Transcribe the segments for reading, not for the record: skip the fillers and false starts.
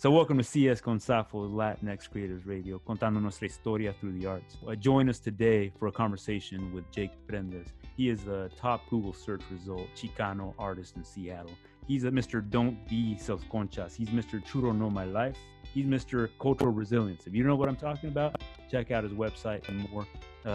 So welcome to CS Consafo's Latinx Creators Radio, contando nuestra historia through the arts. Join us today for a conversation with Jake Prendez. He is the top Google search result, Chicano artist in Seattle. He's a Mr. Don't Be Self-Conscious. He's Mr. Churro Know My Life. He's Mr. Cultural Resilience. If you don't know what I'm talking about, check out his website and more.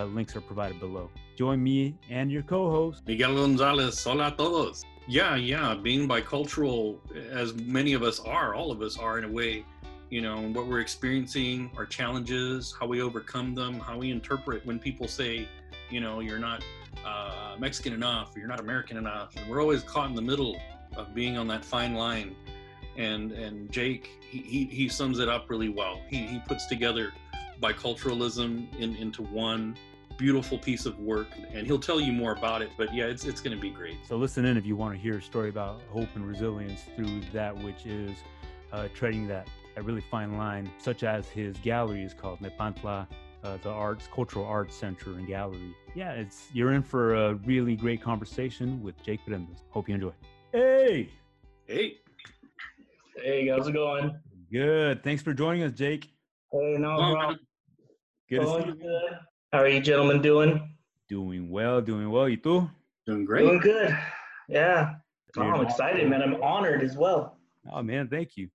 Links are provided below. Join me and your co-host, Miguel Gonzalez. Hola a todos. Yeah. Being bicultural, as many of us are, all of us are in a way, you know, what we're experiencing, our challenges, how we overcome them, how we interpret when people say, you know, you're not Mexican enough, or you're not American enough. And we're always caught in the middle of being on that fine line. And Jake, he sums it up really well. He puts together biculturalism into one beautiful piece of work, and he'll tell you more about it, but yeah, it's going to be great. So listen in if you want to hear a story about hope and resilience through that which is treading that really fine line, such as his gallery is called Nepantla, the Arts Cultural Arts Center and Gallery. Yeah, you're in for a really great conversation with Jake Prendez. Hope you enjoy. Hey, how's it going? Good. Thanks for joining us, Jake. Hey, no problem. Good to see you. Good. How are you gentlemen doing? Doing well. You too? Doing great. Doing good. Yeah. Oh, I'm excited, man. I'm honored as well. Oh, man. Thank you.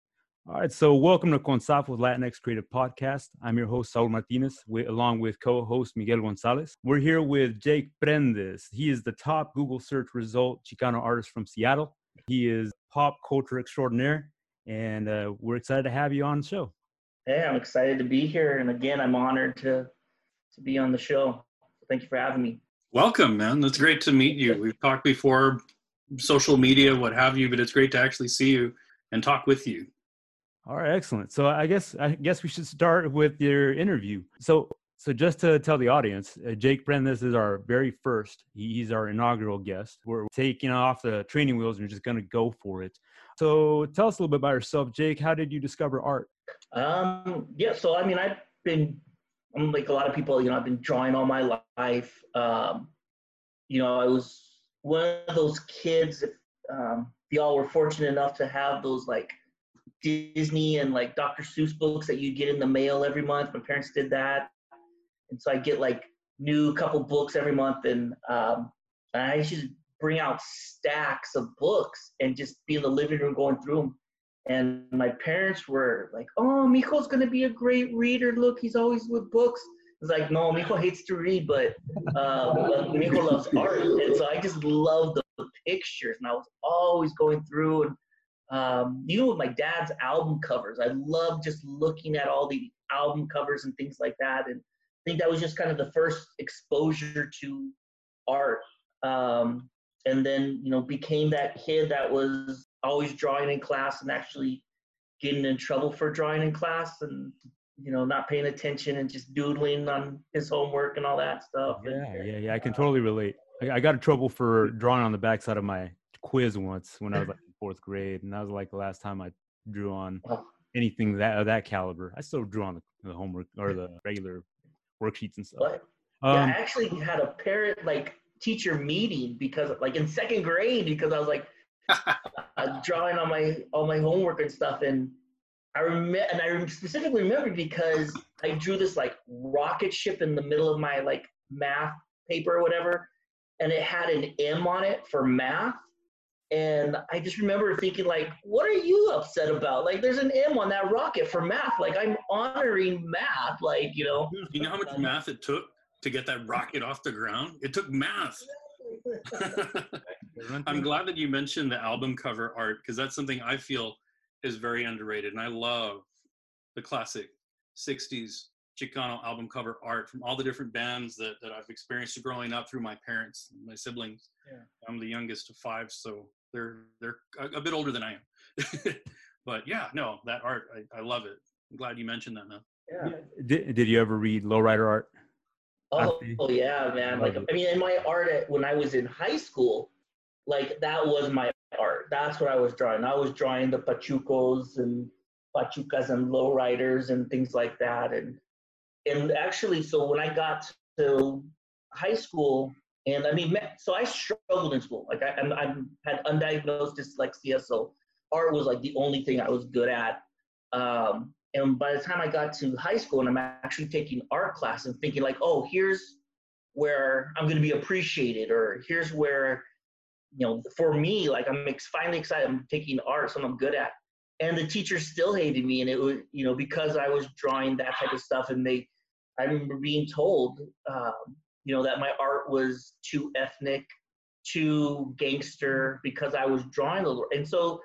All right. So welcome to Consafo's Latinx Creative Podcast. I'm your host, Saul Martinez, along with co-host Miguel Gonzalez. We're here with Jake Prendez. He is the top Google search result Chicano artist from Seattle. He is pop culture extraordinaire, and we're excited to have you on the show. Hey, I'm excited to be here. And again, I'm honored to be on the show. Thank you for having me. Welcome, man. It's great to meet you. We've talked before, social media, what have you, but it's great to actually see you and talk with you. All right, excellent. So I guess we should start with your interview. So just to tell the audience, Jake Prendez is our very first. He's our inaugural guest. We're taking off the training wheels and just going to go for it. So tell us a little bit about yourself, Jake. How did you discover art? I'm like a lot of people, you know, I've been drawing all my life. You know, I was one of those kids, if y'all were fortunate enough to have those like Disney and like Dr. Seuss books that you get in the mail every month. My parents did that. And so I get like new couple books every month. And I used to bring out stacks of books and just be in the living room going through them. And my parents were like, oh, mijo's going to be a great reader. Look, he's always with books. It's like, no, mijo hates to read, but mijo loves art. And so I just loved the pictures. And I was always going through. And even with my dad's album covers, I loved just looking at all the album covers and things like that. And I think that was just kind of the first exposure to art. And then, you know, became that kid that was always drawing in class and actually getting in trouble for drawing in class and, you know, not paying attention and just doodling on his homework and all that stuff. Yeah. I can totally relate. I got in trouble for drawing on the backside of my quiz once when I was like in fourth grade, and that was like the last time I drew on anything that caliber. I still drew on the homework or the regular worksheets and stuff. But, I actually had a parent like teacher meeting because like in second grade because I was like, drawing on my homework and stuff, and I specifically remember because I drew this like rocket ship in the middle of my like math paper or whatever, and it had an M on it for math, and I just remember thinking like, what are you upset about? Like, there's an M on that rocket for math. Like, I'm honoring math. Like, you know. You know how much math it took to get that rocket off the ground? It took math. I'm glad that you mentioned the album cover art, because that's something I feel is very underrated, and I love the classic 60s Chicano album cover art from all the different bands that I've experienced growing up through my parents and my siblings. Yeah. I'm the youngest of five, so they're a bit older than I am. But yeah, no, that art, I love it. I'm glad you mentioned that, man. Yeah. Did you ever read Lowrider art? Oh yeah, man. Like, I mean, in my art when I was in high school, like that was my art. That's what I was drawing. I was drawing the pachucos and pachucas and lowriders and things like that. And actually, so when I got to high school, and I mean, so I struggled in school. Like I had undiagnosed dyslexia, so art was like the only thing I was good at. And by the time I got to high school and I'm actually taking art class and thinking like, oh, here's where I'm going to be appreciated, or here's where, you know, for me, like I'm finally excited, I'm taking art, something I'm good at. And the teacher still hated me, and it was, you know, because I was drawing that type of stuff, and they, I remember being told, you know, that my art was too ethnic, too gangster, because I was drawing a little. And so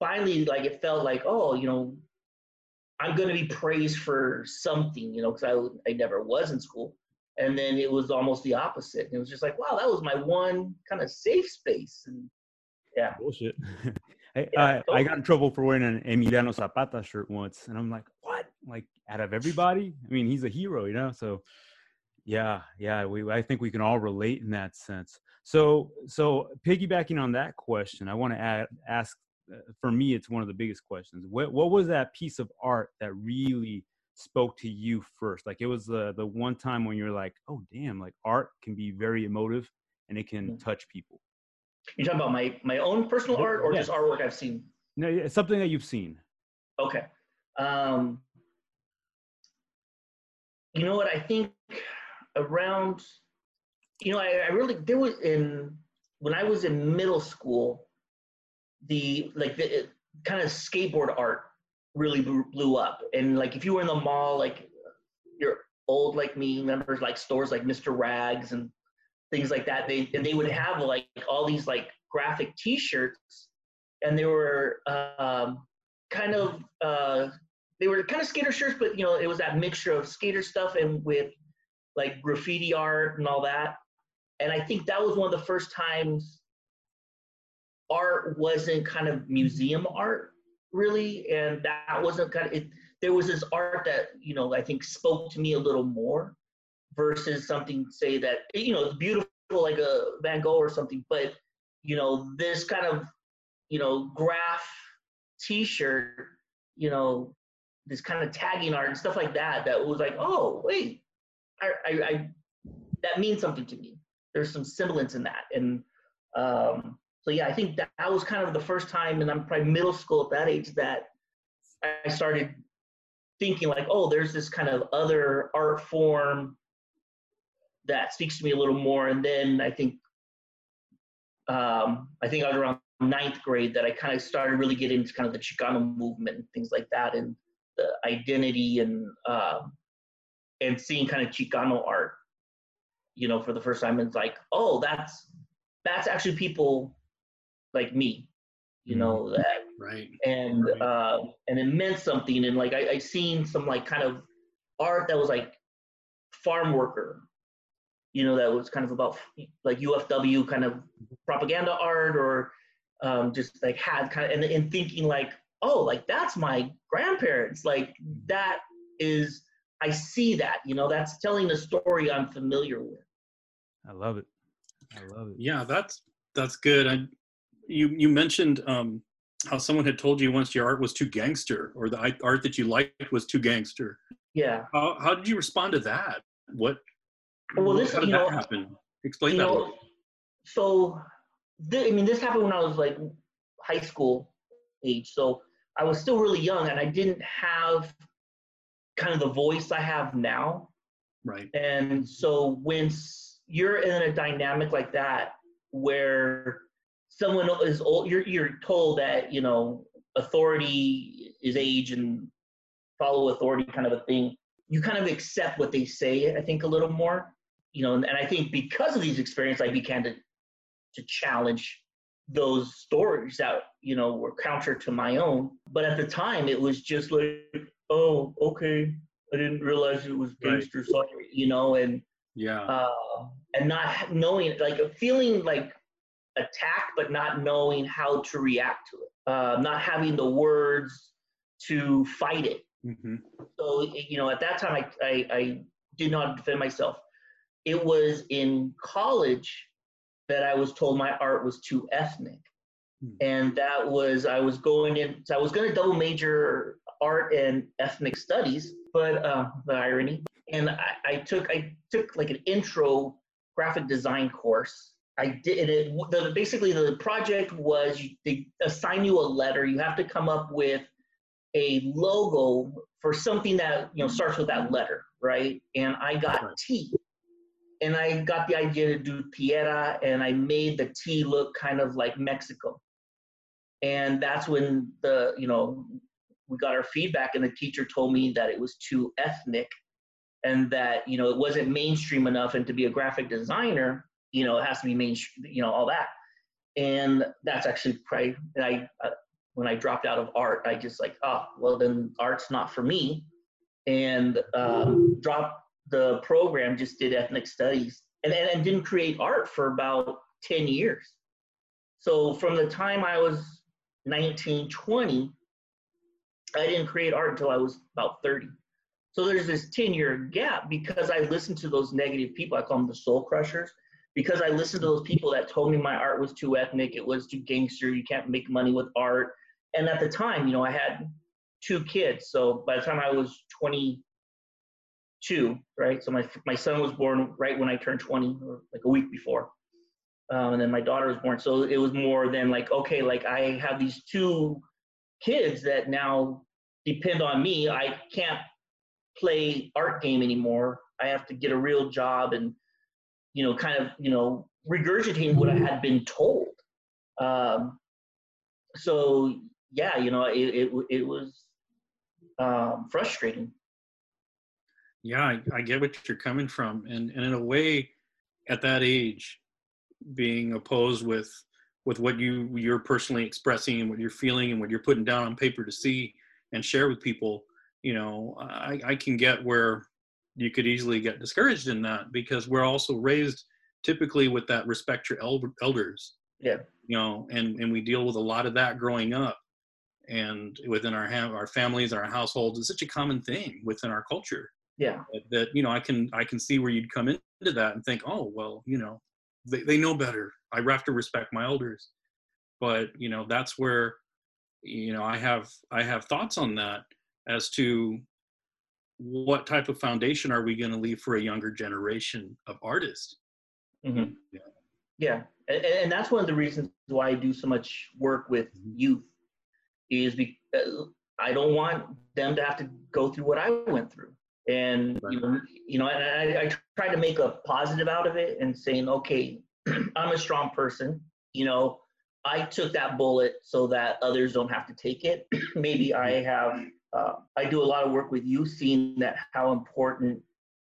finally, like, it felt like, oh, you know, I'm going to be praised for something, you know, because I never was in school. And then it was almost the opposite. And it was just like, wow, that was my one kind of safe space. And yeah. Bullshit. I got in trouble for wearing an Emiliano Zapata shirt once, and I'm like, what? Like, out of everybody? I mean, he's a hero, you know? So, yeah, I think we can all relate in that sense. So piggybacking on that question, I want to ask, for me, it's one of the biggest questions. What was that piece of art that really spoke to you first? Like, it was the one time when you're like, oh, damn, like, art can be very emotive, and it can touch people. You're talking about my own personal art, or just artwork I've seen? No, it's something that you've seen. Okay. You know what, I think around, you know, I really, there was when I was in middle school, the kind of skateboard art really blew up. And like, if you were in the mall, like, you're old like me, remember like stores like Mr. Rags and things like that, they would have like all these like graphic t-shirts, and they were kind of skater shirts, but you know, it was that mixture of skater stuff and with like graffiti art and all that. And I think that was one of the first times art wasn't kind of museum art really, and that wasn't kind of it. There was this art that, you know, I think spoke to me a little more, versus something, say, that, you know, it's beautiful like a Van Gogh or something, but, you know, this kind of, you know, graph t-shirt, you know, this kind of tagging art and stuff like that, that was like, oh, wait, I that means something to me. There's some semblance in that. And so, yeah, I think that was kind of the first time, and I'm probably middle school at that age, that I started thinking like, oh, there's this kind of other art form that speaks to me a little more. And then I think around 9th grade that I kind of started really getting into kind of the Chicano movement and things like that, and the identity and seeing kind of Chicano art, you know, for the first time. And it's like, oh, that's actually people like me, you know, that, right. And, right. And it meant something. And like, I seen some like kind of art that was like farm worker, you know, that was kind of about like UFW kind of propaganda art, or just like had kind of, and thinking like, oh, like that's my grandparents. Like that is, I see that, you know, that's telling a story I'm familiar with. I love it. Yeah, that's good. You mentioned how someone had told you once your art was too gangster, or the art that you liked was too gangster. Yeah. How did you respond to that? What? Well, this, how did that happen? Explain that. So, this happened when I was like high school age. So I was still really young, and I didn't have kind of the voice I have now. Right. And so when you're in a dynamic like that, where someone is old, you're told that, you know, authority is age and follow authority kind of a thing. You kind of accept what they say, I think, a little more, you know, and I think because of these experiences, I began to challenge those stories that, you know, were counter to my own. But at the time, it was just like, oh, okay, I didn't realize it was gangster, right. You know, and yeah, and not knowing, like feeling like attacked, but not knowing how to react to it, not having the words to fight it. Mm-hmm. So, you know, at that time, I did not defend myself. It was in college that I was told my art was too ethnic. Mm-hmm. And that was, I was going to double major art and ethnic studies, but the irony. And I took like an intro graphic design course. I did, and basically the project was, they assign you a letter. You have to come up with a logo for something that, you know, starts with that letter, right? And I got T. And I got the idea to do tierra, and I made the T look kind of like Mexico. And that's when the, you know, we got our feedback, and the teacher told me that it was too ethnic and that, you know, it wasn't mainstream enough, and to be a graphic designer, you know, it has to be mainstream, you know, all that. And that's actually probably, when I dropped out of art, I just like, oh, well then art's not for me. And dropped the program, just did ethnic studies, and didn't create art for about 10 years. So from the time I was 19, 20, I didn't create art until I was about 30. So there's this 10-year gap because I listened to those negative people. I call them the soul crushers, because I listened to those people that told me my art was too ethnic, it was too gangster, you can't make money with art. And at the time, you know, I had 2 kids. So by the time I was 22, right? So my son was born right when I turned 20, or like a week before. And then my daughter was born. So it was more than like, okay, like I have these 2 kids that now depend on me. I can't play art game anymore. I have to get a real job and, you know, kind of, you know, regurgitating what I had been told. So yeah, you know, it was frustrating. Yeah, I get what you're coming from. And in a way, at that age, being opposed with what you're personally expressing and what you're feeling and what you're putting down on paper to see and share with people, you know, I can get where you could easily get discouraged in that, because we're also raised typically with that respect your elders. Yeah. You know, and we deal with a lot of that growing up, and within our families, our households, it's such a common thing within our culture. Yeah. That, you know, I can see where you'd come into that and think, oh, well, you know, they know better. I have to respect my elders. But, you know, that's where, you know, I have thoughts on that as to what type of foundation are we going to leave for a younger generation of artists? Mm-hmm. Yeah. And that's one of the reasons why I do so much work with youth, is because I don't want them to have to go through what I went through. And, you know, and I try to make a positive out of it and saying, okay, I'm a strong person. You know, I took that bullet so that others don't have to take it. Maybe I do a lot of work with youth, seeing that how important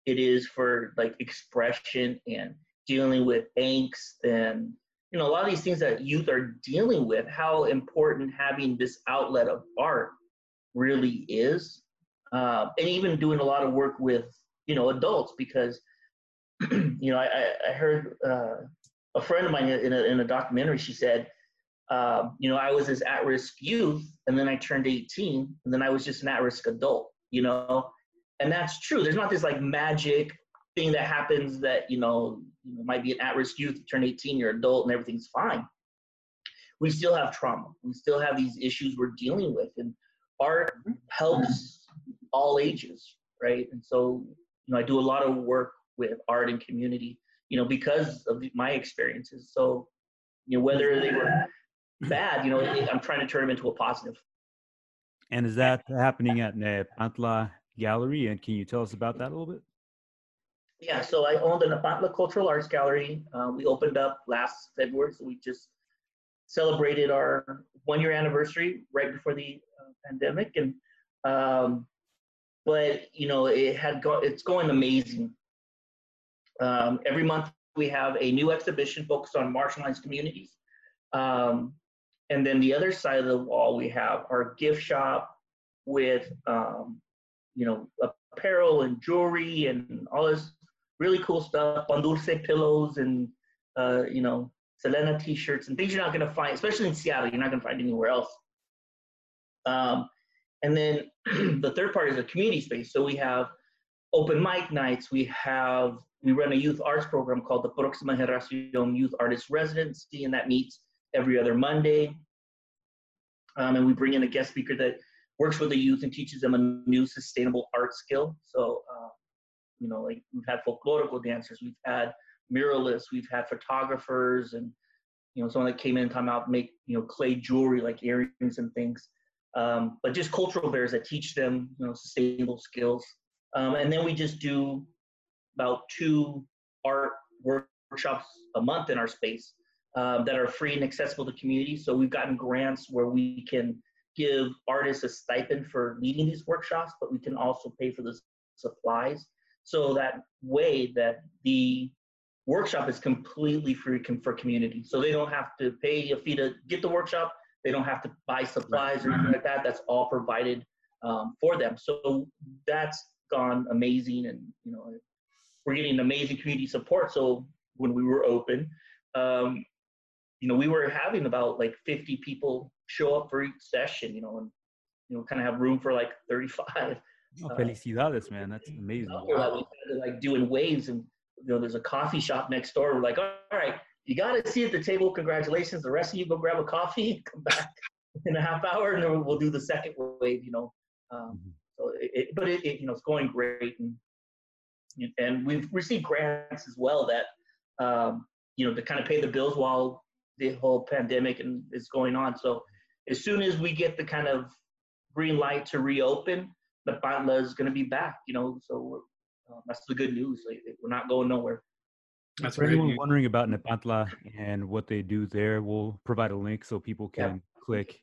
it is for like expression and dealing with angst and, you know, a lot of these things that youth are dealing with, how important having this outlet of art really is. And even doing a lot of work with, you know, adults, because, you know, I heard a friend of mine in a documentary, she said, you know, I was this at-risk youth, and then I turned 18, and then I was just an at-risk adult, you know? And that's true. There's not this, like, magic thing that happens that, you know, you might be an at-risk youth, you turn 18, you're an adult, and everything's fine. We still have trauma. We still have these issues we're dealing with, and art helps all ages, right? And so, you know, I do a lot of work with art and community, you know, because of my experiences. So, you know, whether they were bad, you know, I'm trying to turn them into a positive. And is that happening at Nepantla Gallery? And can you tell us about that a little bit? Yeah, so I own the Nepantla Cultural Arts Gallery. We opened up last February, so we just celebrated our 1-year anniversary right before the pandemic. And but, you know, it's going amazing. Every month we have a new exhibition focused on marginalized communities. And then the other side of the wall, we have our gift shop with, you know, apparel and jewelry and all this really cool stuff, pan dulce pillows and, you know, Selena t-shirts and things you're not going to find, especially in Seattle, you're not going to find anywhere else. And then the third part is a community space. So we have open mic nights. We run a youth arts program called the Proxima Generación Youth Artist Residency, and that meets every other Monday. And we bring in a guest speaker that works with the youth and teaches them a new sustainable art skill. So, you know, like we've had folklorical dancers, we've had muralists, we've had photographers, and, you know, someone that came in and talking about make, you know, clay jewelry like earrings and things. but just cultural bears that teach them, you know, sustainable skills. And then we just do about 2 art workshops a month in our space that are free and accessible to community. So we've gotten grants where we can give artists a stipend for leading these workshops, but we can also pay for the supplies. So that way that the workshop is completely free for community. So they don't have to pay a fee to get the workshop. They don't have to buy supplies or anything like that. That's all provided for them. So that's gone amazing, and you know, we're getting amazing community support. So when we were open, you know, we were having about like 50 people show up for each session, you know, and you know, kind of have room for like 35. Oh, felicidades, man! That's amazing. You know, wow. We had to like do in waves, and you know, there's a coffee shop next door. We're like, all right, you got to sit at the table. Congratulations. The rest of you go grab a coffee, come back in a half hour, and then we'll do the second wave. You know, so it, you know, it's going great, and we've received grants as well that you know, to kind of pay the bills while the whole pandemic is going on. So as soon as we get the kind of green light to reopen, Nepantla is going to be back, you know, so that's the good news. Like, we're not going nowhere. That's for anyone wondering about Nepantla and what they do there, we'll provide a link so people can click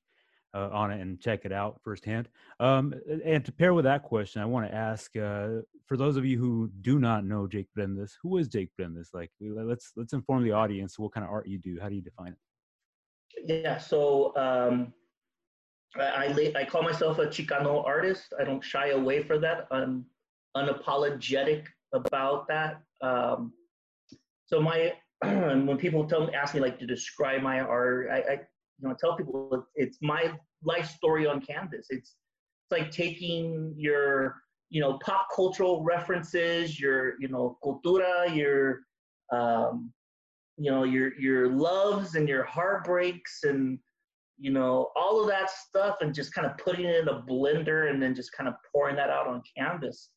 on it and check it out firsthand. And to pair with that question, I want to ask, for those of you who do not know Jake Prendez, who is Jake Prendez? Like, let's inform the audience what kind of art you do. How do you define it? Yeah, so... I call myself a Chicano artist. I don't shy away from that. I'm unapologetic about that. So when people ask me like to describe my art, I you know, tell people it's my life story on canvas. It's like taking your, you know, pop cultural references, your, you know, cultura, your you know, your loves and your heartbreaks and, you know, all of that stuff, and just kind of putting it in a blender and then just kind of pouring that out on canvas.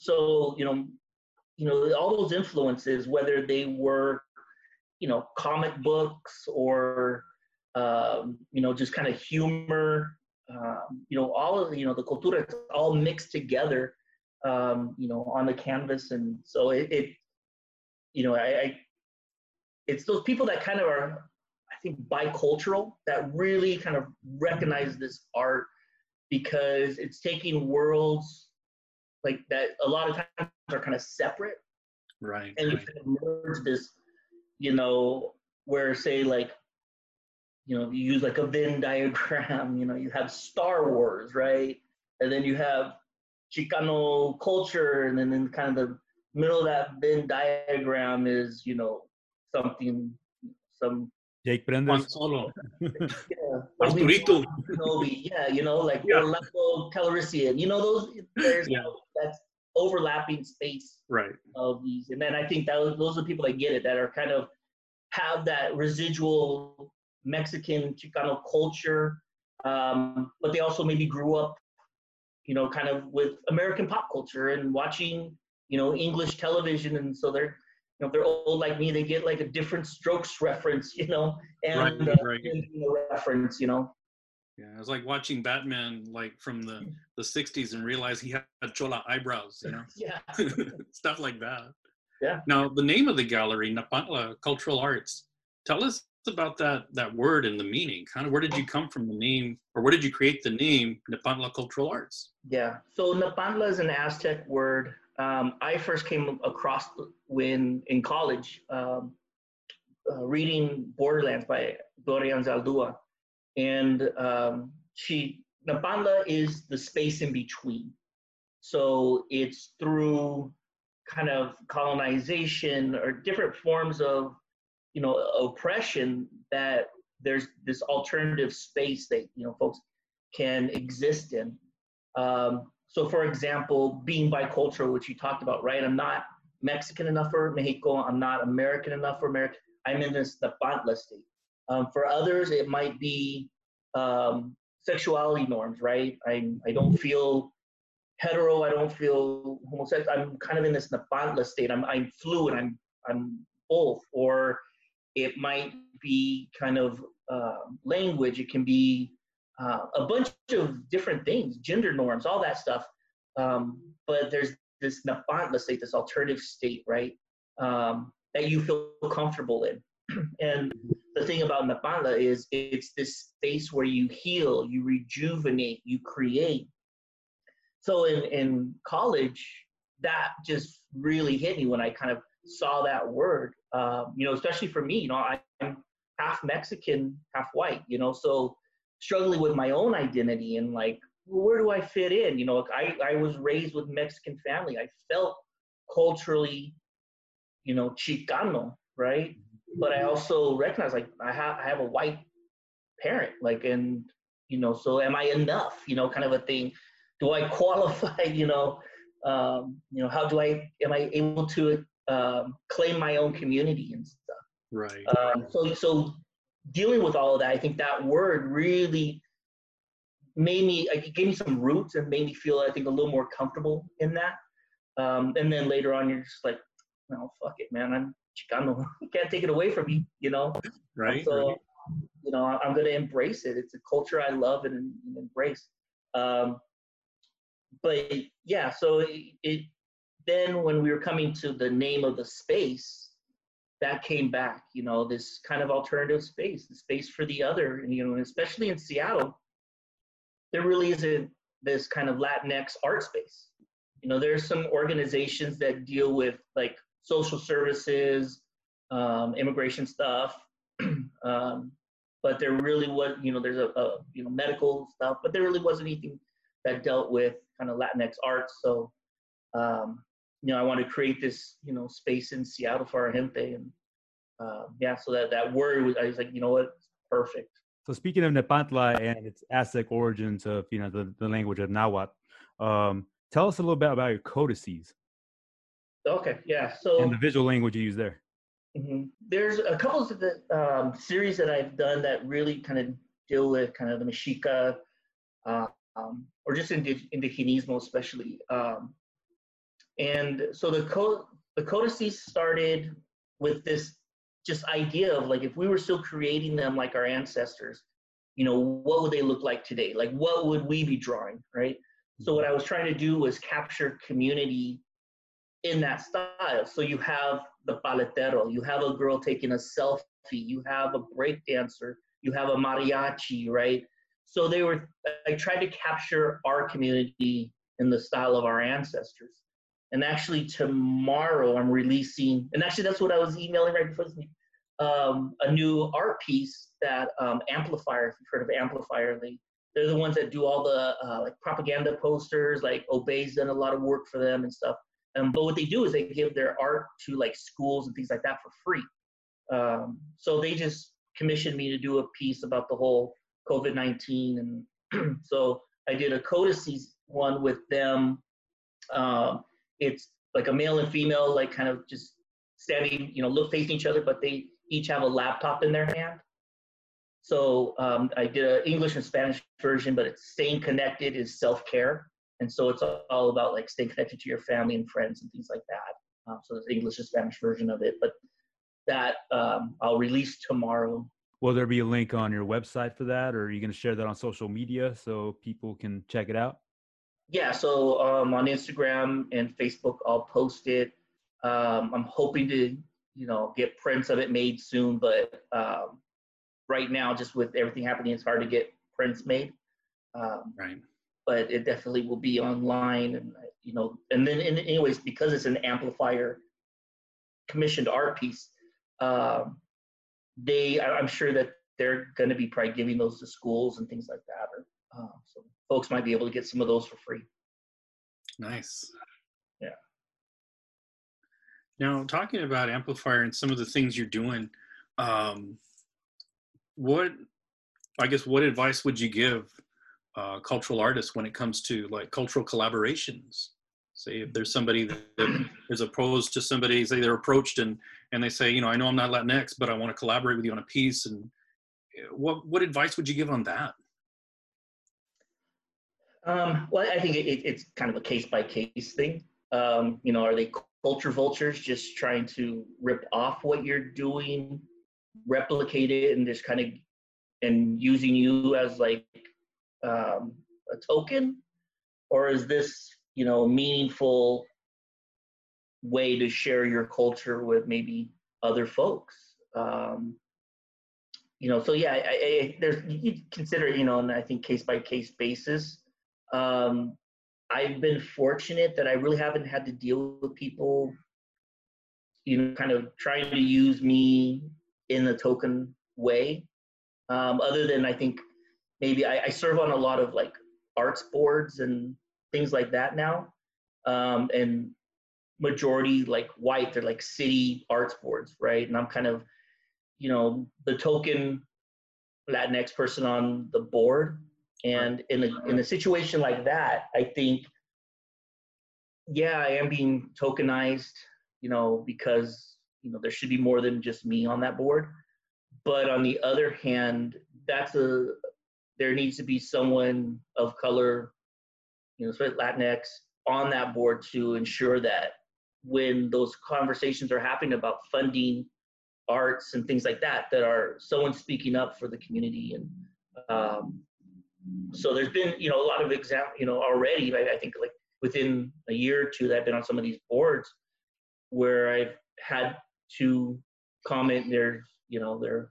So, you know, all those influences, whether they were, you know, comic books or, you know, just kind of humor, you know, all of, you know, the cultura, it's all mixed together, you know, on the canvas. And so it you know, it's those people that kind of are, I think, bicultural, that really kind of recognize this art, because it's taking worlds like that a lot of times are kind of separate, right? And you kind of merge this, you know, where say like, you know, you use like a Venn diagram, you know, you have Star Wars, right? And then you have Chicano culture, and then in kind of the middle of that Venn diagram is, you know, some Jake Prendez. Solo. Yeah. Arturito. Yeah, you know, like Orlando Calrissian. You know, that's overlapping space of these. And then I think those are people that get it, that are kind of have that residual Mexican Chicano culture, but they also maybe grew up, you know, kind of with American pop culture and watching, you know, English television, and so they're, you know, if they're old like me, they get like a different Strokes reference, you know, and a reference, you know. Yeah, it's like watching Batman like from the 60s and realize he had chola eyebrows, you know. Yeah. Stuff like that. Yeah. Now, the name of the gallery, Nepantla Cultural Arts, tell us about that word and the meaning. Kind of where did you come from the name, or where did you create the name Nepantla Cultural Arts? Yeah, so Nepantla is an Aztec word. I first came across when in college, reading Borderlands by Gloria Anzaldúa, and Nepantla is the space in between. So it's through kind of colonization or different forms of, you know, oppression, that there's this alternative space that, you know, folks can exist in. So for example, being bicultural, which you talked about, right? I'm not Mexican enough for Mexico. I'm not American enough for America. I'm in this Nepantla state. For others, it might be sexuality norms, right? I don't feel hetero. I don't feel homosexual. I'm kind of in this Nepantla state. I'm fluid. I'm both. Or it might be kind of language. It can be a bunch of different things, gender norms, all that stuff. But there's this Nepantla state, this alternative state, right, that you feel comfortable in. And the thing about Nepantla is it's this space where you heal, you rejuvenate, you create. So in college, that just really hit me when I kind of saw that word, you know, especially for me, you know, I'm half Mexican, half white, you know, so struggling with my own identity and like, where do I fit in? You know, I was raised with Mexican family. I felt culturally, you know, Chicano, right? But I also recognize, like, I have a white parent, like, and, you know, so am I enough, you know, kind of a thing. Do I qualify, you know, how do I, am I able to claim my own community and stuff? Right. So dealing with all of that, I think that word really made me, it gave me some roots and made me feel, I think, a little more comfortable in that. And then later on, you're just like, no, fuck it, man, I'm Chicano, you can't take it away from me, you know? Right. So, right. You know, I'm going to embrace it. It's a culture I love and embrace. But yeah, so it then when we were coming to the name of the space, that came back, you know, this kind of alternative space, the space for the other. And, you know, especially in Seattle, there really isn't this kind of Latinx art space. You know, there's some organizations that deal with like social services, immigration stuff, but there really was, you know, there's a you know, medical stuff, but there really wasn't anything that dealt with kind of Latinx arts. So, you know, I want to create this, you know, space in Seattle for our gente, and yeah, so that word was, I was like, you know what, perfect. So speaking of Nepantla and its Aztec origins of, you know, the language of Nahuatl, tell us a little bit about your codices. Okay, yeah. So and the visual language you use there. Mm-hmm. There's a couple of the series that I've done that really kind of deal with kind of the Mexica, or just indigenismo especially. And so the codices started with this just idea of like, if we were still creating them like our ancestors, you know, what would they look like today? Like, what would we be drawing, right? Mm-hmm. So what I was trying to do was capture community in that style. So you have the paletero, you have a girl taking a selfie, you have a break dancer, you have a mariachi, right? So they were, I tried to capture our community in the style of our ancestors. And actually tomorrow I'm releasing, and actually that's what I was emailing right before this meeting, a new art piece that Amplifier, if you've heard of Amplifier, they're the ones that do all the like propaganda posters, like Obey's done a lot of work for them and stuff. But what they do is they give their art to like schools and things like that for free. So they just commissioned me to do a piece about the whole COVID-19. And so I did a codices one with them. It's like a male and female, like kind of just standing, you know, facing each other, but they each have a laptop in their hand. So I did an English and Spanish version, but it's staying connected is self-care. And so it's all about like staying connected to your family and friends and things like that. So there's the English and Spanish version of it, but that I'll release tomorrow. Will there be a link on your website for that, or are you going to share that on social media so people can check it out? Yeah, so on Instagram and Facebook, I'll post it. I'm hoping to, you know, get prints of it made soon, but right now, just with everything happening, it's hard to get prints made. Right. But it definitely will be online, and you know, and then anyways, because it's an Amplifier commissioned art piece, I'm sure that they're going to be probably giving those to schools and things like that, or so folks might be able to get some of those for free. Nice. Yeah. Now, talking about Amplifier and some of the things you're doing, what advice would you give cultural artists when it comes to like cultural collaborations? Say if there's somebody that is opposed to somebody, say they're approached and they say, you know, I know I'm not Latinx, but I want to collaborate with you on a piece. And what advice would you give on that? Well, I think it's kind of a case by case thing. You know, are they culture vultures just trying to rip off what you're doing, replicate it, and just kind of, and using you as like, a token, or is this, you know, a meaningful way to share your culture with maybe other folks? You know, so yeah, you consider, you know, and I think case by case basis. I've been fortunate that I really haven't had to deal with people, you know, kind of trying to use me in a token way. Other than I think maybe I serve on a lot of like arts boards and things like that now. And majority like white, they're like city arts boards, right? And I'm kind of, you know, the token Latinx person on the board. And in a situation like that, I think, yeah, I am being tokenized, you know, because, you know, there should be more than just me on that board. But on the other hand, there needs to be someone of color, you know, sort of Latinx on that board to ensure that when those conversations are happening about funding arts and things like that, that are someone speaking up for the community. And so there's been, you know, a lot of you know, already, I think like within a year or two that I've been on some of these boards where I've had to comment their, you know, they're,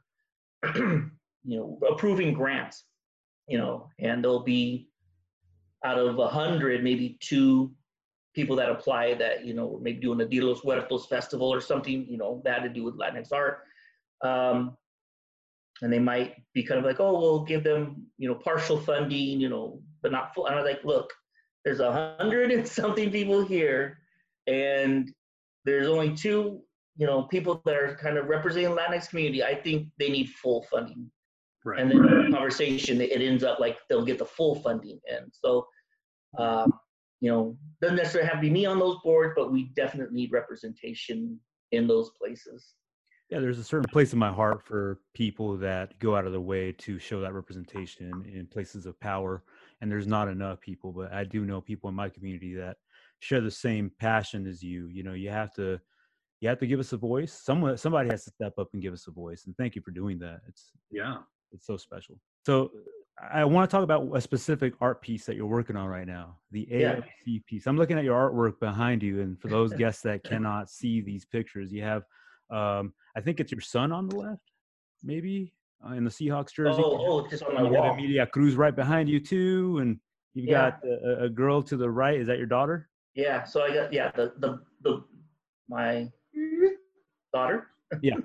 you know, approving grants, you know, and there'll be out of 100, maybe 2 people that apply that, you know, maybe doing a Dia de los Muertos festival or something, you know, that had to do with Latinx art. And they might be kind of like, oh, we'll give them, you know, partial funding, you know, but not full. And I was like, look, there's 100 and something people here, and there's only 2, you know, people that are kind of representing the Latinx community. I think they need full funding. Right. And then the conversation, it ends up like they'll get the full funding. And so, you know, doesn't necessarily have to be me on those boards, but we definitely need representation in those places. Yeah, there's a certain place in my heart for people that go out of their way to show that representation in places of power. And there's not enough people, but I do know people in my community that share the same passion as you. You know, you have to give us a voice. Somebody has to step up and give us a voice. And thank you for doing that. It's so special. So I want to talk about a specific art piece that you're working on right now, the AOC piece. I'm looking at your artwork behind you. And for those guests that cannot see these pictures, you have, I think it's your son on the left, maybe, in the Seahawks jersey. Oh, just on my wall. Emilia Cruz right behind you too, and you've got a girl to the right. Is that your daughter? Yeah. So I got the my daughter. Yeah.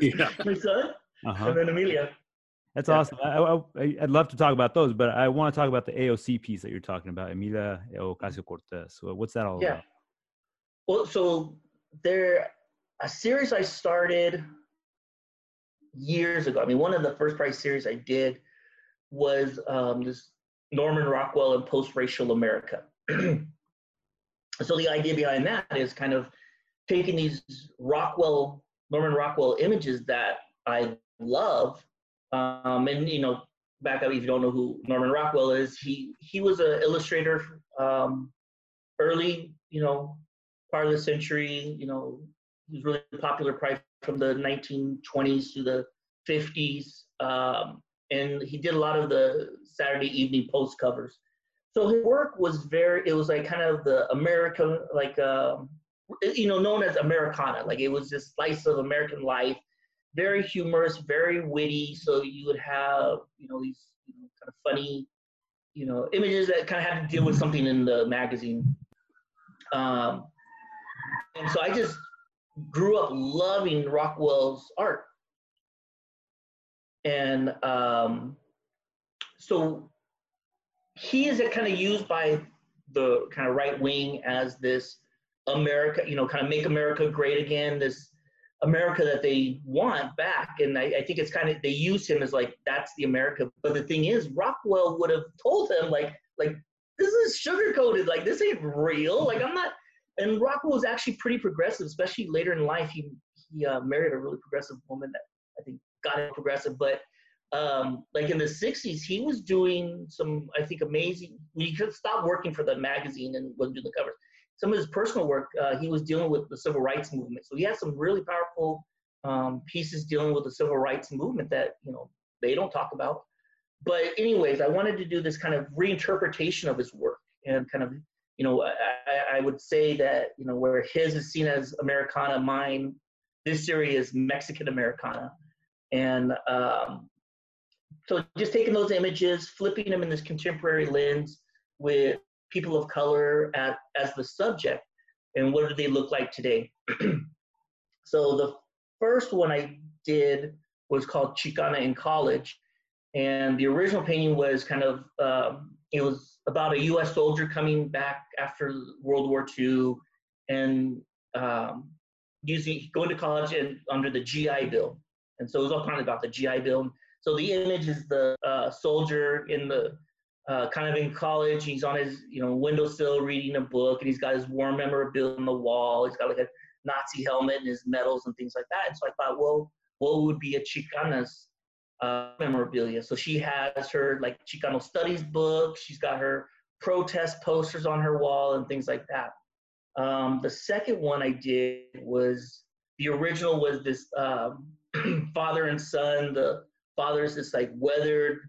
Yeah. My son. Uh-huh. And then Emilia. That's awesome. I'd love to talk about those, but I want to talk about the AOC piece that you're talking about, Emilia Ocasio-Cortez. So what's that all about? Well, so a series I started years ago. I mean, one of the first prize series I did was this Norman Rockwell and Post-Racial America. So the idea behind that is kind of taking these Norman Rockwell images that I love, and, you know, back up if you don't know who Norman Rockwell is, he was an illustrator, early, you know, part of the century, you know, he was really popular probably from the 1920s to the 50s, and he did a lot of the Saturday Evening Post covers. So his work was it was like kind of the American, like, you know, known as Americana, like it was this slice of American life, very humorous, very witty. So you would have, you know, these, you know, kind of funny, you know, images that kind of had to deal with something in the magazine. And so I just grew up loving Rockwell's art. And so he is kind of used by the kind of right wing as this America, you know, kind of make America great again, this America that they want back. And I think it's kind of, they use him as like, that's the America. But the thing is, Rockwell would have told him like, this is sugar-coated, like this ain't real. Like I'm not, and Rockwell was actually pretty progressive, especially later in life. He married a really progressive woman that I think got him progressive. But like in the 60s, he was doing some, I think, amazing, he could stop working for the magazine and wasn't doing the covers. Some of his personal work, he was dealing with the civil rights movement. So he had some really powerful pieces dealing with the civil rights movement that, you know, they don't talk about. But anyways, I wanted to do this kind of reinterpretation of his work, and kind of, you know, I would say that, you know, where his is seen as Americana, mine, this series is Mexican Americana. And so just taking those images, flipping them in this contemporary lens with people of color as the subject, and what do they look like today? So the first one I did was called Chicana in College. And the original painting was kind of, it was about a US soldier coming back after World War II and going to college and under the GI Bill. And so it was all kind of about the GI Bill. So the image is the soldier in the kind of in college. He's on his, you know, windowsill reading a book, and he's got his war memorabilia on the wall. He's got like a Nazi helmet and his medals and things like that. And so I thought, well, what would be a Chicana's memorabilia? So she has her like Chicano Studies book, she's got her protest posters on her wall and things like that. The second one I did was, the original was this father and son. The father is this like weathered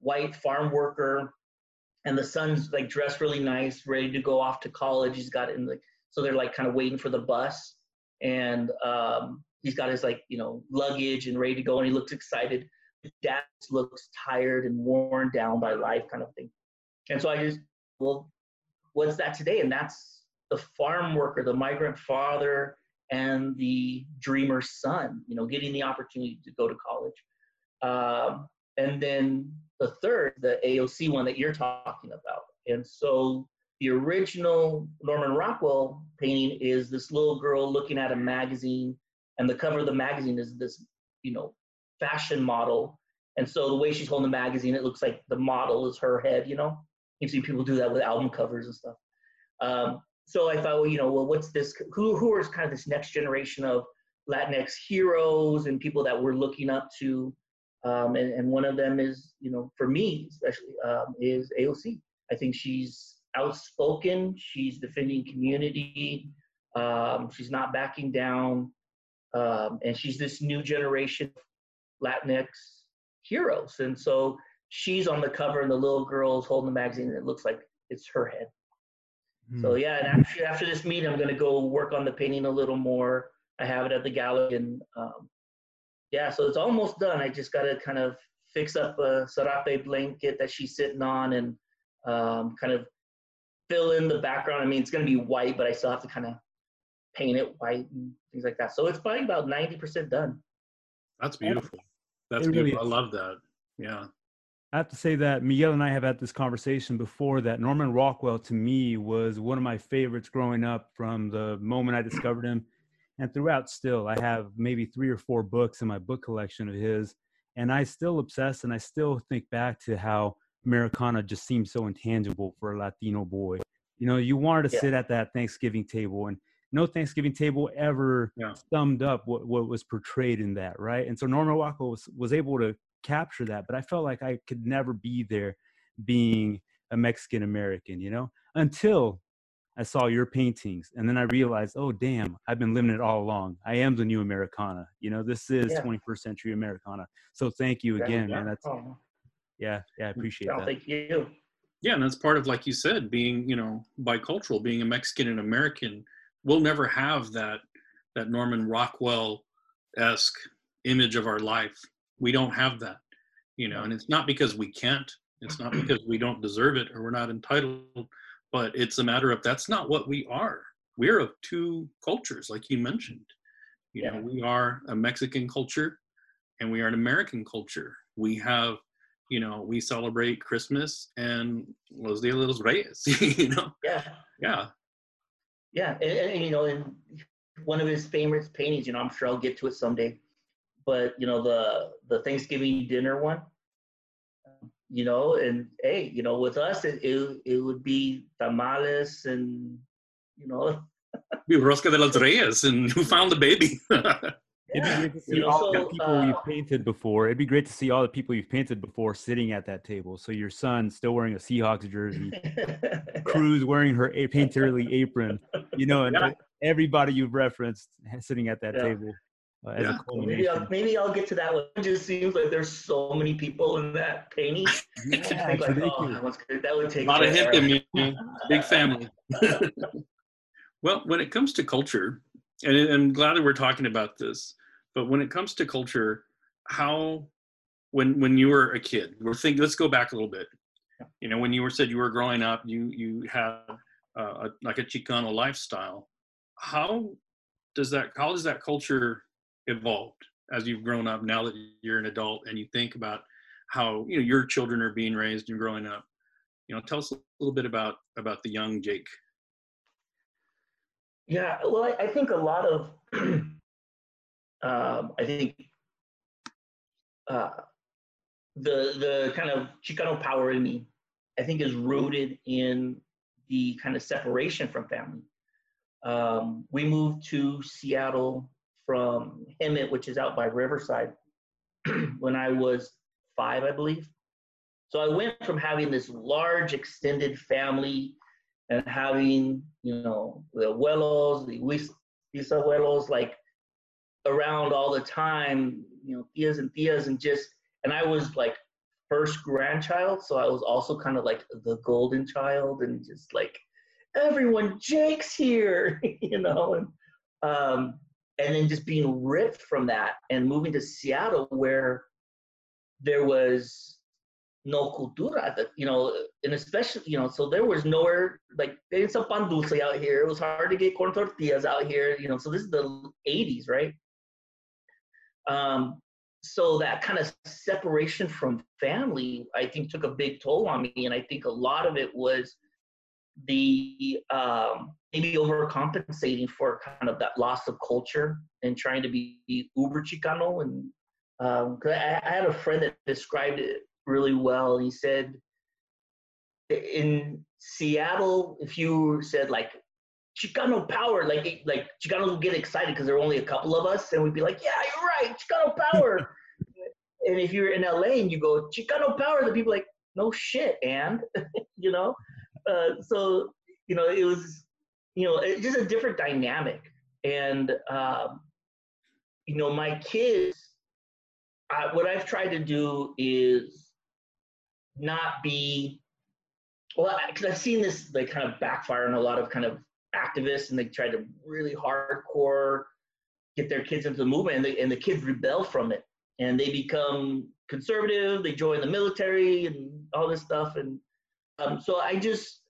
white farm worker, and the son's like dressed really nice, ready to go off to college. He's got in like, so they're like kind of waiting for the bus, and he's got his like, you know, luggage and ready to go, and he looks excited. Dad looks tired and worn down by life, kind of thing. And so I just, well, what's that today? And that's the farm worker, the migrant father, and the dreamer son, you know, getting the opportunity to go to college. And then the third, the AOC one that you're talking about. And so the original Norman Rockwell painting is this little girl looking at a magazine, and the cover of the magazine is this, you know, fashion model. And so the way she's holding the magazine, it looks like the model is her head, you know? You see people do that with album covers and stuff. So I thought, well, you know, well, what's this, who is kind of this next generation of Latinx heroes and people that we're looking up to? And one of them is, you know, for me especially, is AOC. I think she's outspoken, she's defending community, she's not backing down. And she's this new generation of Latinx heroes. And so she's on the cover, and the little girl's holding the magazine, and it looks like it's her head. Mm. So yeah, and actually after this meeting, I'm gonna go work on the painting a little more. I have it at the gallery, and yeah, so it's almost done. I just gotta kind of fix up a serape blanket that she's sitting on, and kind of fill in the background. I mean, it's gonna be white, but I still have to kind of paint it white and things like that. So it's probably about 90% done. That's beautiful. That's beautiful. I love that. Yeah. I have to say that Miguel and I have had this conversation before, that Norman Rockwell to me was one of my favorites growing up, from the moment I discovered him and throughout still. I have maybe 3 or 4 books in my book collection of his, and I still obsess, and I still think back to how Americana just seems so intangible for a Latino boy. You know, you wanted to sit at that Thanksgiving table, and no Thanksgiving table ever summed up what was portrayed in that, right? And so Norman Rockwell was able to capture that, but I felt like I could never be there being a Mexican American, you know, until I saw your paintings. And then I realized, oh, damn, I've been living it all along. I am the new Americana. You know, this is 21st century Americana. So thank you again, man. That's, I appreciate that. Thank you. Yeah, and that's part of, like you said, being, you know, bicultural, being a Mexican and American. We'll never have that Norman Rockwell-esque image of our life. We don't have that, you know, and it's not because we can't. It's not because we don't deserve it or we're not entitled, but it's a matter of that's not what we are. We're of two cultures, like you mentioned. You know, we are a Mexican culture and we are an American culture. We have, you know, we celebrate Christmas and Los Dia de los Reyes, you know? Yeah, and you know, in one of his favorite paintings, you know, I'm sure I'll get to it someday, but you know, the Thanksgiving dinner one, you know, and hey, you know, with us, it would be tamales and, you know. We Rosca de los Reyes and Who Found the Baby. It'd be great to see all the people you've painted before. It'd be great to see all the people you've painted before sitting at that table. So your son still wearing a Seahawks jersey, Cruz wearing her painterly apron, you know, and everybody you've referenced sitting at that table. as a culmination. Maybe I'll get to that one. It just seems like there's so many people in that painting. Yeah, like, that would take a lot of hippie, big family. Well, when it comes to culture, and I'm glad that we're talking about this, but when it comes to culture, how, when you were a kid, let's go back a little bit. You know, when you said you were growing up, you had like a Chicano lifestyle. How does that culture evolve as you've grown up? Now that you're an adult and you think about how, you know, your children are being raised and growing up, you know, tell us a little bit about the young Jake. Yeah, well, I think a lot of the kind of Chicano power in me, I think, is rooted in the kind of separation from family. We moved to Seattle from Hemet, which is out by Riverside, when I was 5, I believe. So I went from having this large extended family and having, you know, the abuelos, the bisabuelos, like, around all the time, you know, tias, and just, and I was like first grandchild, so I was also kind of like the golden child, and just like, everyone, Jake's here, you know, and then just being ripped from that and moving to Seattle, where there was no cultura, that, you know, and especially, you know, so there was nowhere, like, they didn't sell pan dulce out here. It was hard to get corn tortillas out here, you know, so this is the 80s, right? So that kind of separation from family, I think, took a big toll on me, and I think a lot of it was the maybe overcompensating for kind of that loss of culture and trying to be uber Chicano. And because I had a friend that described it really well. He said, in Seattle, if you said like Chicano power, like Chicanos would get excited because there were only a couple of us, and we'd be like, yeah, you're right, Chicano power. And if you're in LA and you go Chicano power, the people are like, no shit, and you know. So, you know, it was, you know, it's just a different dynamic. And, you know, my kids, what I've tried to do is not be, well, because I've seen this, like, kind of backfire on a lot of kind of activists, and they try to really hardcore get their kids into the movement, and the kids rebel from it, and they become conservative, they join the military and all this stuff. And so I just,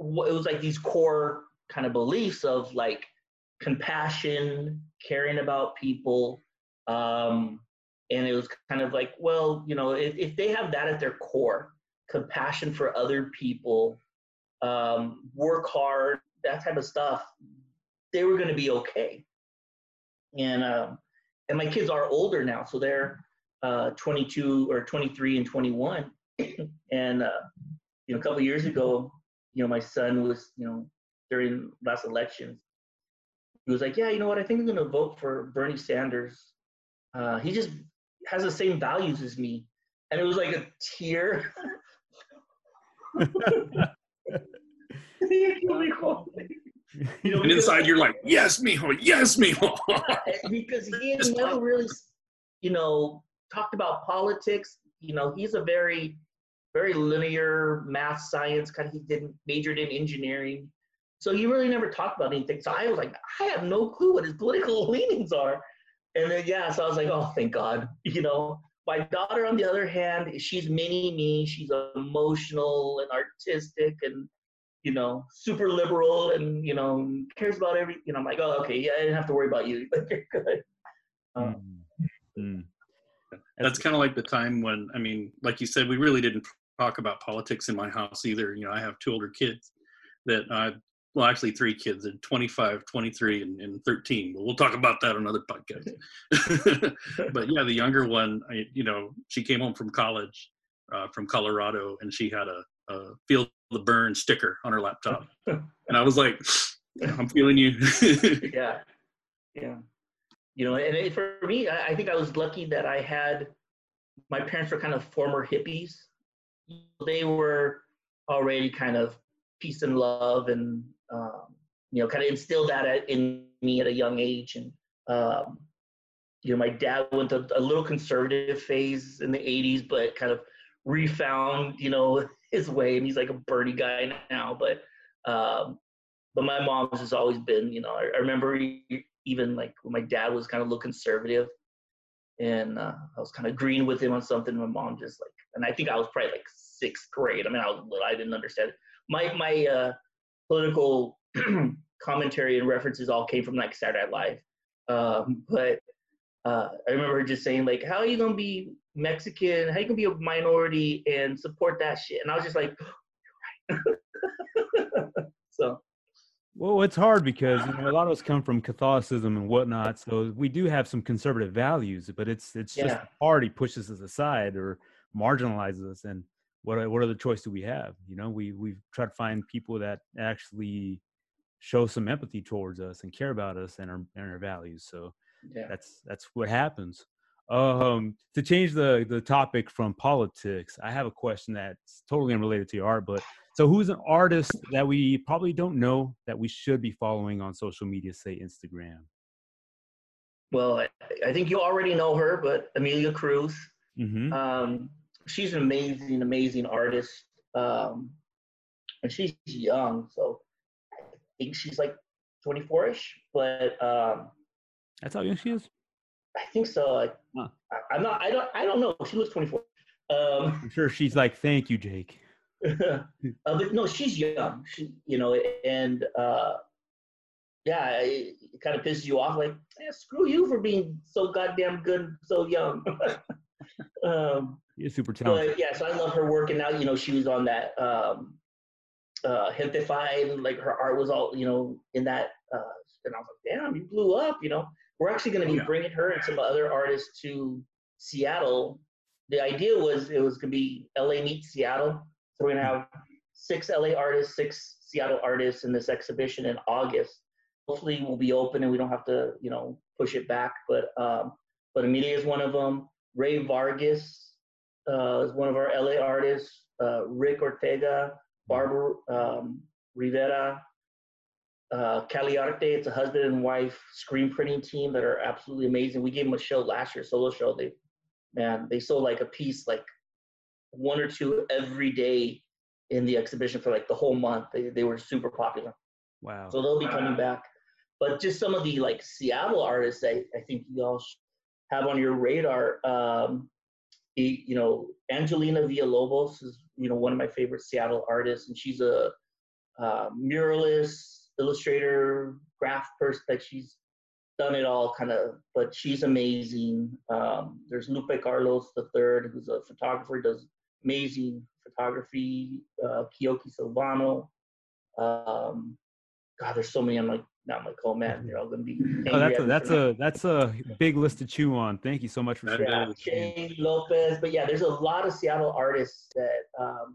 it was like these core kind of beliefs of like compassion, caring about people. And it was kind of like, well, you know, if they have that at their core, compassion for other people, work hard, that type of stuff, they were going to be okay. And my kids are older now, so they're 22 or 23 and 21. And, you know, a couple of years ago, you know, my son was, you know, during last elections, he was like, yeah, you know what, I think I'm going to vote for Bernie Sanders. He just has the same values as me. And it was like a tear. You know, and inside you're like, yes, mijo. Because he had never really, you know, talked about politics. You know, he's a very, very linear math, science kind of, he majored in engineering. So he really never talked about anything. So I was like, I have no clue what his political leanings are. And then, yeah, so I was like, oh, thank God. You know, my daughter, on the other hand, she's mini me. She's emotional and artistic and, you know, super liberal and, you know, cares about everything. You know, I'm like, oh, okay, yeah, I didn't have to worry about you, but you're good. That's kind of like the time when, I mean, like you said, we really didn't talk about politics in my house either. You know, I have 2 older kids that well, actually 3 kids, and 25, 23, and 13. But we'll talk about that on another podcast. But yeah, the younger one, you know, she came home from college, from Colorado, and she had a Feel the Burn sticker on her laptop. And I was like, I'm feeling you. Yeah, yeah. You know, and for me, I think I was lucky that I had, my parents were kind of former hippies. They were already kind of peace and love, and, you know, kind of instilled that in me at a young age. And you know, my dad went to a little conservative phase in the 80s, but kind of refound, you know, his way. And he's like a Bernie guy now, but my mom's has always been, you know, I remember even like when my dad was kind of a little conservative and I was kind of green with him on something. My mom just like, and I think I was probably like 6th grade. I mean, I was little, I didn't understand it. My political commentary and references all came from like Saturday Night Live. But I remember her just saying like, how are you going to be Mexican? How are you going to be a minority and support that shit? And I was just like, oh, you're right. So. Well, it's hard because, you know, a lot of us come from Catholicism and whatnot. So we do have some conservative values, but it's just the party pushes us aside or marginalizes us. And what other choice do we have? You know, we've tried to find people that actually show some empathy towards us and care about us and our values. So that's what happens. To change the topic from politics, I have a question that's totally unrelated to your art, but so who's an artist that we probably don't know that we should be following on social media, say Instagram? Well, I think you already know her, but Emilia Cruz. Mm-hmm. She's an amazing, amazing artist. And she's young, so I think she's like 24-ish, but that's how young she is? I think so. Huh. I don't know. She looks 24. I'm sure she's like, thank you, Jake. But no, she's young. She, you know, and yeah, it kind of pisses you off. Like, eh, screw you for being so goddamn good, and so young. You're super talented. But yeah, so I love her work, and now you know she was on that Gente 5. Like her art was all, you know, in that. And I was like, damn, you blew up, you know. We're actually going to be bringing her and some other artists to Seattle. The idea was it was going to be LA meets Seattle. So we're going to have 6 LA artists, 6 Seattle artists in this exhibition in August. Hopefully we'll be open and we don't have to, you know, push it back. But Amelia is one of them. Ray Vargas is one of our LA artists. Rick Ortega, Barbara Rivera. Caliarte, it's a husband and wife screen printing team that are absolutely amazing. We gave them a show last year, solo show. They sold like a piece, like 1 or 2 every day in the exhibition for like the whole month. They were super popular. Wow. So they'll be coming back. But just some of the like Seattle artists I think you all should have on your radar. You know, Angelina Villalobos is, you know, one of my favorite Seattle artists, and she's a muralist, illustrator, graph person. Like she's done it all kind of, but she's amazing. There's Lupe Carlos III, who's a photographer, does amazing photography. Kyoki Silvano. God, there's so many. I'm like, oh man, they're all gonna be. Oh, that's a big list to chew on. Thank you so much for sharing. Yeah, Shane Lopez. But yeah, there's a lot of Seattle artists that,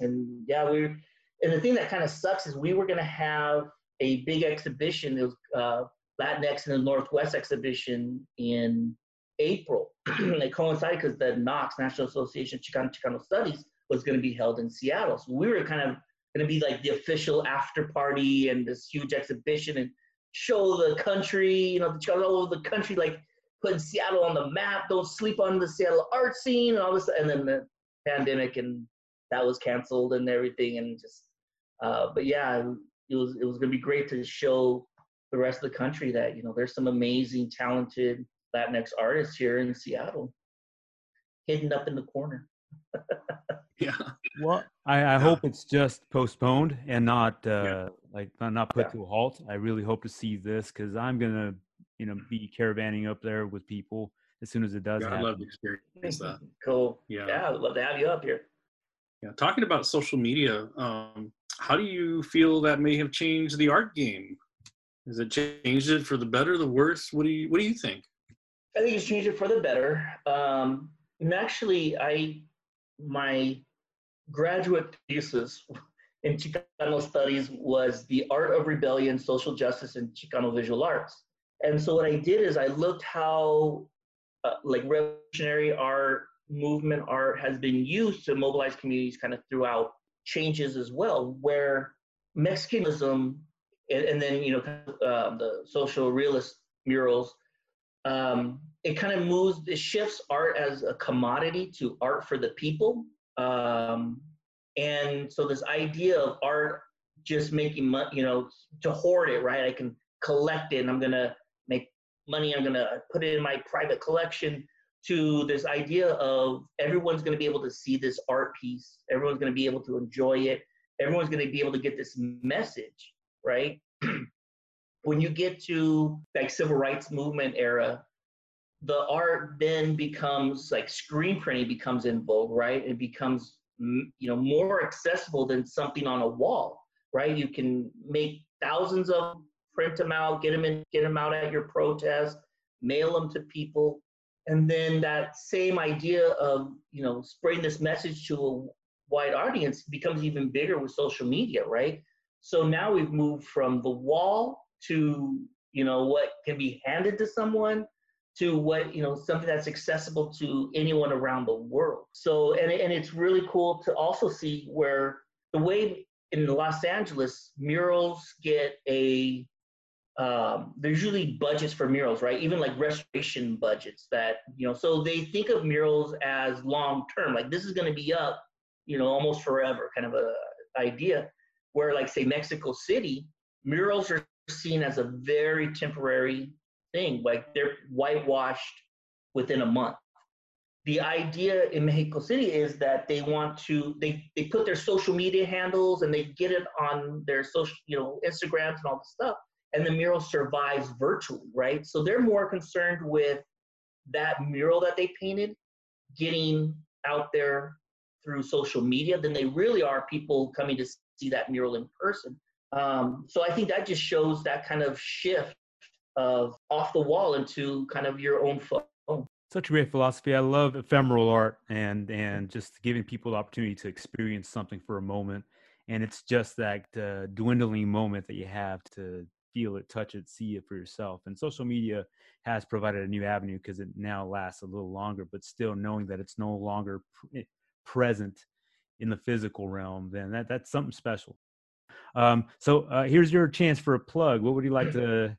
and yeah, we're. And the thing that kind of sucks is we were going to have a big exhibition, Latinx in the Northwest exhibition in April. It coincided because the NACS, National Association of Chicano Studies, was going to be held in Seattle. So we were kind of going to be like the official after party and this huge exhibition and show the country, you know, the Chicano all over the country, like putting Seattle on the map, don't sleep on the Seattle art scene and all this. And then the pandemic and that was canceled and everything, and just but yeah, it was gonna be great to show the rest of the country that, you know, there's some amazing talented Latinx artists here in Seattle hidden up in the corner. Yeah, well, I hope it's just postponed and not like not put to a halt. I really hope to see this because I'm gonna, you know, be caravanning up there with people as soon as it does happen. I'd love to experience that. Cool. Yeah, I'd love to have you up here. Yeah, talking about social media, how do you feel that may have changed the art game? Has it changed it for the better, the worse? What do you think? I think it's changed it for the better. And actually, my graduate thesis in Chicano Studies was the art of rebellion, social justice, and Chicano visual arts. And so what I did is I looked how like revolutionary art, movement art has been used to mobilize communities kind of throughout changes as well, where Mexicanism and then, you know, the social realist murals It kind of moves, it shifts art as a commodity to art for the people. And so this idea of art just making money, you know, to hoard it, right? I can collect it and I'm gonna make money, I'm gonna put it in my private collection, to this idea of everyone's gonna be able to see this art piece, everyone's gonna be able to enjoy it, everyone's gonna be able to get this message, right? When you get to like civil rights movement era, the art then becomes like screen printing becomes in vogue, right? It becomes, you know, more accessible than something on a wall, right? You can make thousands of them, print them out, get them in, get them out at your protest, mail them to people. And then that same idea of, you know, spreading this message to a wide audience becomes even bigger with social media, right? So now we've moved from the wall to, you know, what can be handed to someone, to what, you know, something that's accessible to anyone around the world. So, and it's really cool to also see where the way in Los Angeles, murals get a, there's usually budgets for murals, right? Even like restoration budgets that, you know, so they think of murals as long-term, like this is gonna be up, you know, almost forever kind of a idea, where like say Mexico City, murals are seen as a very temporary thing, like they're whitewashed within a month. The idea in Mexico City is that they want to, they put their social media handles and they get it on their social, you know, Instagrams and all this stuff, and the mural survives virtually, right? So they're more concerned with that mural that they painted getting out there through social media than they really are people coming to see that mural in person. So I think that just shows that kind of shift of off the wall into kind of your own phone. Such a great philosophy. I love ephemeral art and just giving people the opportunity to experience something for a moment. And it's just that dwindling moment that you have to feel it, touch it, see it for yourself. And social media has provided a new avenue because it now lasts a little longer, but still knowing that it's no longer present in the physical realm, then that's something special. So here's your chance for a plug. What would you like to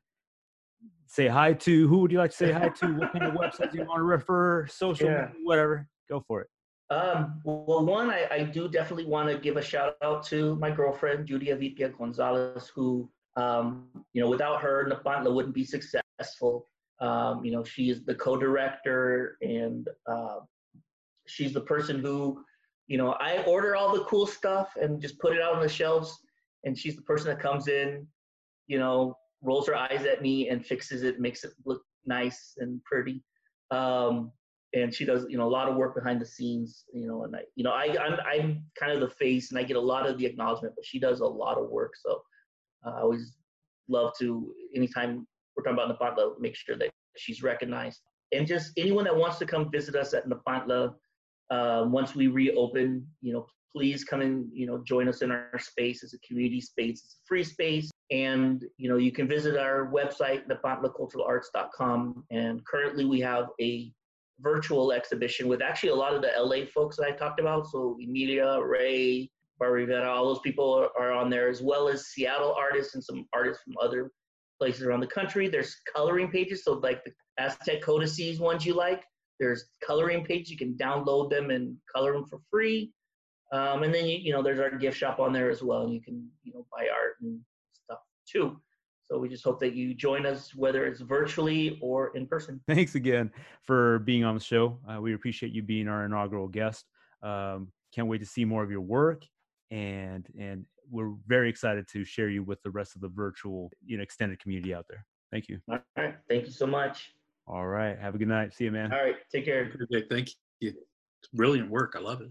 say hi to? Who would you like to say hi to? What kind of websites do you want to refer? Social, yeah, whatever. Go for it. Well, one, I do definitely want to give a shout out to my girlfriend, Judy Avitia Gonzalez, who, you know, without her, Nepantla wouldn't be successful. You know, she is the co-director and she's the person who, you know, I order all the cool stuff and just put it out on the shelves. And she's the person that comes in, you know, rolls her eyes at me and fixes it, makes it look nice and pretty. And she does, you know, a lot of work behind the scenes, you know, and I'm kind of the face and I get a lot of the acknowledgement, but she does a lot of work. So I always love to, anytime we're talking about Nepantla, make sure that she's recognized. And just anyone that wants to come visit us at Nepantla, once we reopen, you know, please come and, you know, join us in our space. It's a community space, it's a free space. And, you know, you can visit our website, nepantlaculturalarts.com. And currently we have a virtual exhibition with actually a lot of the LA folks that I talked about. So Emilia, Ray, Barbara Rivera, all those people are on there, as well as Seattle artists and some artists from other places around the country. There's coloring pages. So like the Aztec codices ones you like, there's coloring pages. You can download them and color them for free. And then, you know, there's our gift shop on there as well. And you can, you know, buy art and stuff too. So we just hope that you join us, whether it's virtually or in person. Thanks again for being on the show. We appreciate you being our inaugural guest. Can't wait to see more of your work. And we're very excited to share you with the rest of the virtual, you know, extended community out there. Thank you. All right. Thank you so much. All right. Have a good night. See you, man. All right. Take care. Thank you. It's brilliant work. I love it.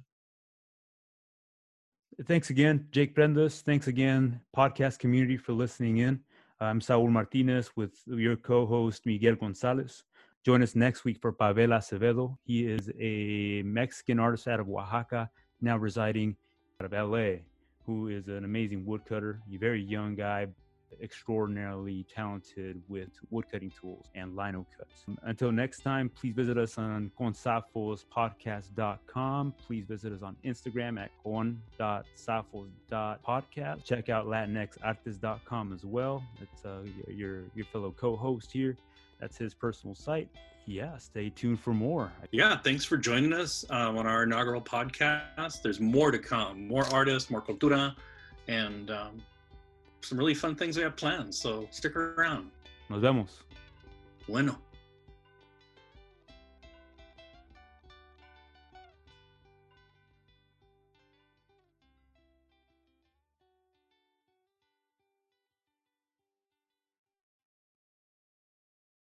Thanks again, Jake Prendez. Thanks again, podcast community, for listening in. I'm Saul Martinez with your co-host, Miguel Gonzalez. Join us next week for Pavel Acevedo. He is a Mexican artist out of Oaxaca, now residing out of LA, who is an amazing woodcutter, a very young guy, extraordinarily talented with woodcutting tools and lino cuts. Until next time, please visit us on consafospodcast.com. Please visit us on Instagram at con.safos.podcast. Check out latinxartist.com as well. It's your fellow co-host here. That's his personal site. Yeah, stay tuned for more. Yeah, thanks for joining us on our inaugural podcast. There's more to come, more artists, more cultura, and some really fun things we have planned. So stick around. Nos vemos. Bueno.